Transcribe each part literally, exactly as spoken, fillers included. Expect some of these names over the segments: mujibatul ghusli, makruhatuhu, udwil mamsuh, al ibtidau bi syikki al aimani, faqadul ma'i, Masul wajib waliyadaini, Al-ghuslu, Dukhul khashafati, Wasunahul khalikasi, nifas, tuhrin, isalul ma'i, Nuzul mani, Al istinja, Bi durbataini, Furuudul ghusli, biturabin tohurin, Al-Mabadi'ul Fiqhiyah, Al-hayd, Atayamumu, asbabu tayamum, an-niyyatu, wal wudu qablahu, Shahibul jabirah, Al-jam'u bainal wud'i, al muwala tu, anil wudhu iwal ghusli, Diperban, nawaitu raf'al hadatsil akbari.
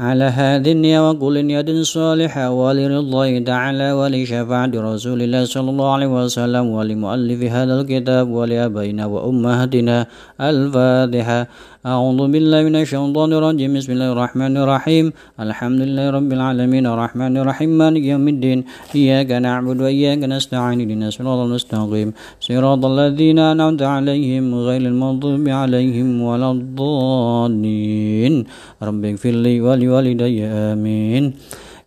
Ala hadin ya wa kulin yadin salihah wa lillahi ta'ala wa li syafa'ati rasulillah sallallahu alaihi wasallam wa li muallifi hadzal kitab wa li abaina wa ummahatina. Al-Fatiha. A'udzu billahi minasyaitonir rajim. Bismillahirrahmanirrahim. Alhamdulillahirabbil alamin arrahmanir rahim maliki yaumiddin. Iyyaka na'budu wa iyyaka nasta'in. Ihdinas siratal mustaqim. Siratal ladzina an'amta 'alaihim ghairil maghdubi 'alaihim waladdallin. Rabbighfir li wa liwalidayya amin.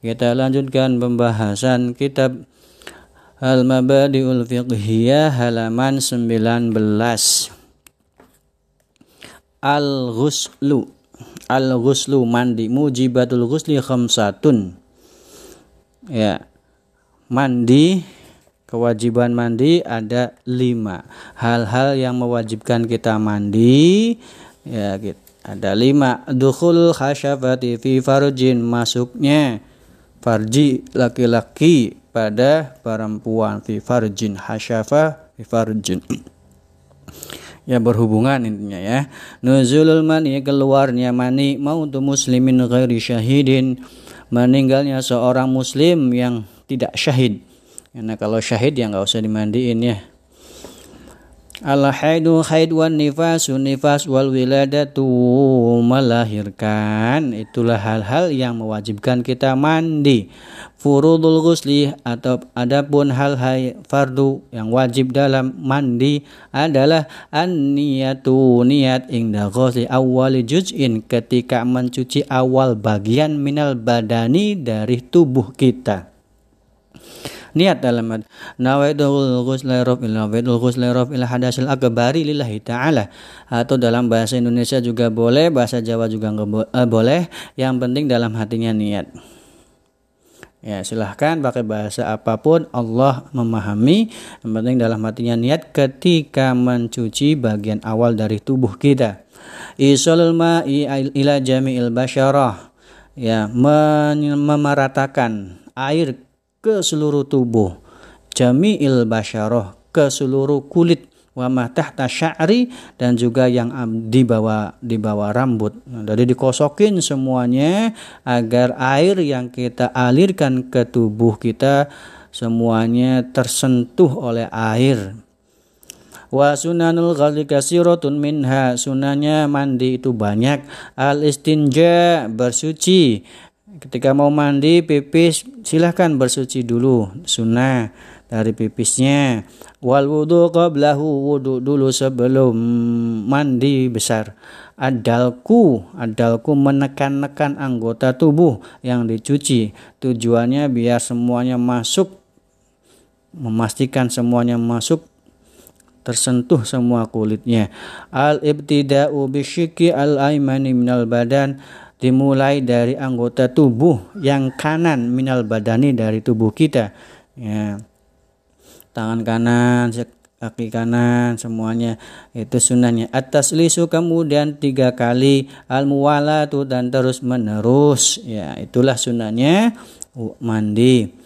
Kita lanjutkan pembahasan kitab Al-Mabadi'ul Fiqhiyah halaman sembilan belas. Al-ghuslu Al-ghuslu mandi. Mujibatul ghusli khamsatun. Ya, mandi, kewajiban mandi ada lima. Hal-hal yang mewajibkan kita mandi, ya, ada lima. Dukhul khashafati fi farjin, masuknya farji laki-laki pada perempuan. Fi farjin, khashafah fi farjin, ya, berhubungan intinya, ya. Nuzul mani, keluarnya mani. Mautu muslimin ghairi syahidin, meninggalnya seorang muslim yang tidak syahid. Karena kalau syahid ya nggak usah dimandiin, ya. Al-hayd hayd wan nifas nifas wal wiladatu, melahirkan. Itulah hal-hal yang mewajibkan kita mandi. Furuudul ghusli, atau adapun hal-hal fardu yang wajib dalam mandi adalah an-niyyatu, niat inda ghusli awwali juz'in, ketika mencuci awal bagian minal badani, dari tubuh kita. Niat dalam nawaitu raf'al hadatsil akbari lillahi ta'ala, atau dalam bahasa Indonesia juga boleh, bahasa Jawa juga boleh, yang penting dalam hatinya niat. Ya, silahkan pakai bahasa apapun, Allah memahami. Yang penting dalam hatinya niat ketika mencuci bagian awal dari tubuh kita. Isalul ma'i ila jamii'il basyarah, ya, memeratakan air ke seluruh tubuh. Jamii'il basyarah, ke seluruh kulit. Wa ma tahta sya'ri, dan juga yang di bawah di bawah rambut. Nah, jadi dikosokin semuanya agar air yang kita alirkan ke tubuh kita semuanya tersentuh oleh air. Wasunahul khalikasi rotun minha, sunanya mandi itu banyak. Al istinja, bersuci. Ketika mau mandi pipis, silahkan bersuci dulu, sunnah, dari pipisnya. Wal wudu qablahu, wudu dulu sebelum mandi besar. Adalku, adalku menekan-nekan anggota tubuh yang dicuci. Tujuannya biar semuanya masuk, memastikan semuanya masuk, tersentuh semua kulitnya. Al ibtidau bi syikki al aimani minal badan, dimulai dari anggota tubuh yang kanan, minal badani, dari tubuh kita, ya. Tangan kanan, kaki kanan, semuanya itu sunahnya. At-taslisu, kemudian tiga kali. Al muwala tu, dan terus menerus, ya, itulah sunahnya mandi.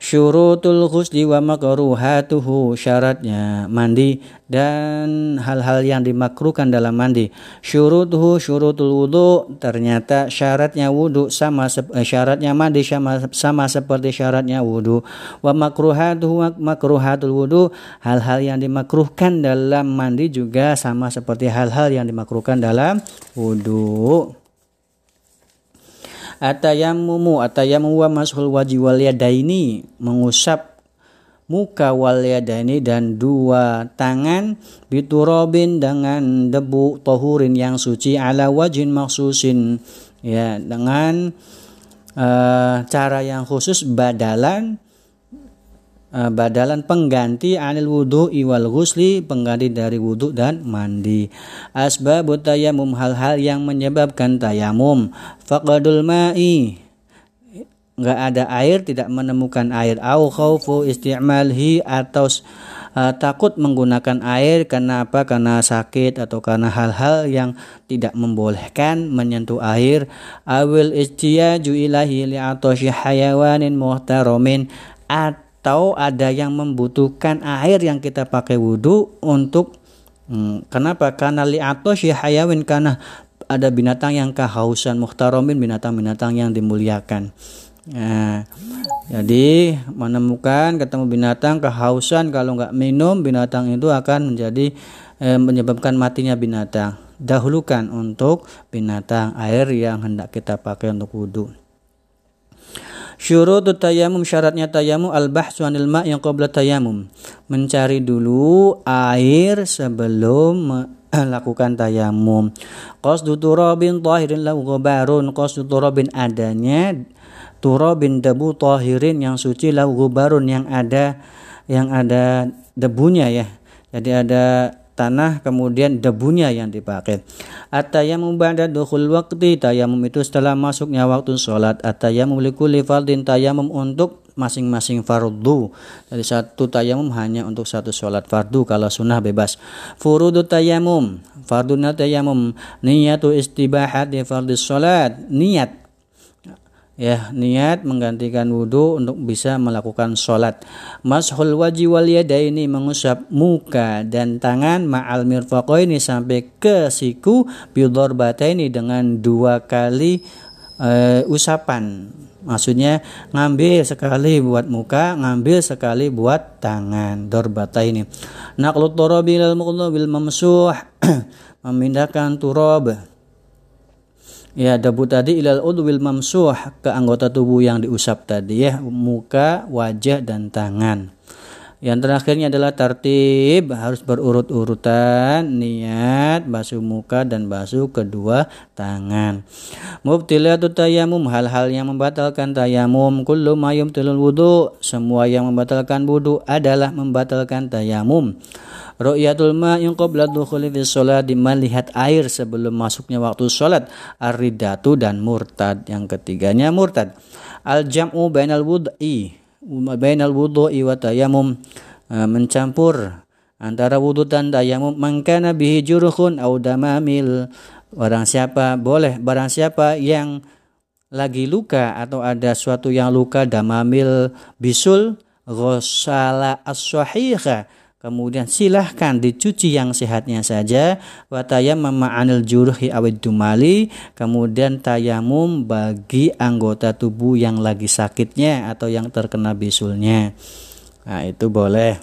Syurutul ghusli wa makruhatuhu, syaratnya mandi dan hal-hal yang dimakruhkan dalam mandi. Syurutu, syurutul wudhu, ternyata syaratnya wudhu sama eh, syaratnya mandi sama, sama seperti syaratnya wudhu. Wa makruhatuhu, makruhatul wudhu, hal-hal yang dimakruhkan dalam mandi juga sama seperti hal-hal yang dimakruhkan dalam wudhu. Atayamumu, atayamumu wa masul wajib waliyadaini, mengusap muka waliyadaini dan dua tangan. Biturabin, dengan debu tohurin yang suci. Ala wajin maksusin, ya, dengan uh, cara yang khusus. Badalan, uh, badalan pengganti. Anil wudhu iwal ghusli, pengganti dari wudhu dan mandi. Asbabu tayamum, hal-hal yang menyebabkan tayamum. Faqadul ma'i, enggak ada air, tidak menemukan air. Au khaufu isti'malhi, atau uh, takut menggunakan air. Kenapa? Karena sakit atau karena hal-hal yang tidak membolehkan menyentuh air. Awil istijaju ilahi li'atoshi hayawanin muhtaramin, atau ada yang membutuhkan air yang kita pakai wudu untuk Hmm, kenapa? Karena li'atoshi hayawin, karena ada binatang yang kehausan, muhtaramin, binatang-binatang yang dimuliakan. Nah, jadi menemukan ketemu binatang kehausan, kalau nggak minum binatang itu akan menjadi eh, menyebabkan matinya binatang. Dahulukan untuk binatang air yang hendak kita pakai untuk wudhu. Syurutu tayamum, syaratnya tayamum, al bahsu anil ma' yang qabla tayamum, mencari dulu air sebelum melakukan tayamum. Qasdu turabin tohurin lahu ghubarun, qasdu turabin adanya turabin debu tohurin yang suci, lahu ghubarun yang ada yang ada debunya ya. Jadi ada tanah kemudian debunya yang dipakai. Atayamumu ba'da dukhul waqti, tayamum itu setelah masuknya waktu sholat. Atayamumu likulli fardin, tayamum untuk masing-masing fardu. Jadi satu tayamum hanya untuk satu sholat fardu, kalau sunnah bebas. Furuudul tayamum, farduna tayamum, niyyatu istibahati fardis sholat, niat ya, niat menggantikan wudhu untuk bisa melakukan sholat. Masul wajib waliyadaini, mengusap muka dan tangan, ma'al mirfaqaini sampai ke siku, bi durbataini dengan dua kali e, usapan. Maksudnya ngambil sekali buat muka, ngambil sekali buat tangan, durbataini. Naqlut turabi lil muqlubil mamsuh, memindahkan turab ya, debu tadi, ilal udwil mamsuh, ke anggota tubuh yang diusap tadi ya, muka, wajah, dan tangan. Yang terakhirnya adalah tartib, harus berurut-urutan, niat, basuh muka dan basuh kedua tangan. Mubtilatu tayamum, hal-hal yang membatalkan tayamum. Kullu ma yumtilul wudu, semua yang membatalkan wudu adalah membatalkan tayamum. Ru'yatul ma yang qabla dukhuli fis sholati, melihat air sebelum masuknya waktu sholat. Ar-ridatu, dan murtad, yang ketiganya murtad. Al-jam'u bainal wud'i bainal wudu iwal tayamum, mencampur antara wudu dan tayamum. Mangkana bihi juruhun au damamil, barang siapa boleh barang siapa yang lagi luka atau ada suatu yang luka, damamil bisul ghusala as-sahiha, kemudian silahkan dicuci yang sehatnya saja. Wa tayammum anil juruhi awid dumali, kemudian tayamum bagi anggota tubuh yang lagi sakitnya atau yang terkena bisulnya. Nah, itu boleh.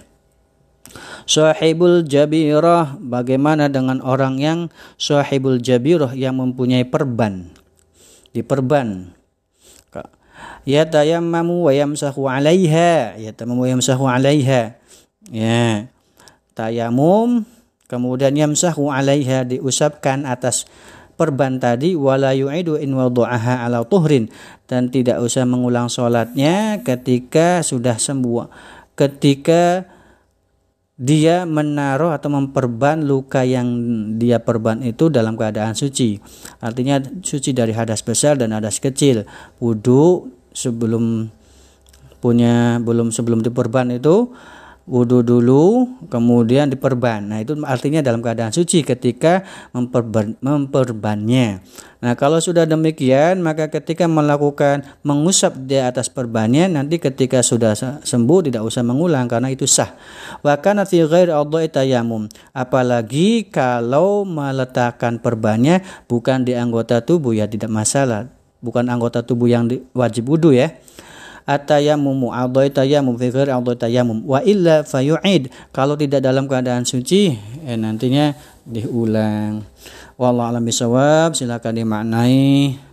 Shahibul jabirah, bagaimana dengan orang yang shahibul jabirah, yang mempunyai perban, diperban. Ya tayammamu wa yamsahu 'alaiha, ya tayammamu wa yamsahu 'alaiha. Ya, tayamum kemudian yamsahu 'alaiha, diusapkan atas perban tadi. Wala yu'idu in wada'aha 'ala tuhrin, dan tidak usah mengulang sholatnya ketika sudah sembuh, ketika dia menaruh atau memperban luka yang dia perban itu dalam keadaan suci, artinya suci dari hadas besar dan hadas kecil. Wudu sebelum punya belum sebelum diperban itu wudu dulu, kemudian diperban. Nah, itu artinya dalam keadaan suci ketika memperban, memperbannya. Nah, kalau sudah demikian, maka ketika melakukan mengusap di atas perbannya, nanti ketika sudah sembuh tidak usah mengulang karena itu sah. Wa kana fi ghairi adha'i tayamum, apalagi kalau meletakkan perbannya bukan di anggota tubuh, ya tidak masalah. Bukan anggota tubuh yang di, wajib wudu ya. Atayamumu adai tayamum fi ghairi adai tayamum wa illa fayu'id, kalau tidak dalam keadaan suci eh, nantinya diulang. Wallahu a'lam bishawab, silakan dimaknai.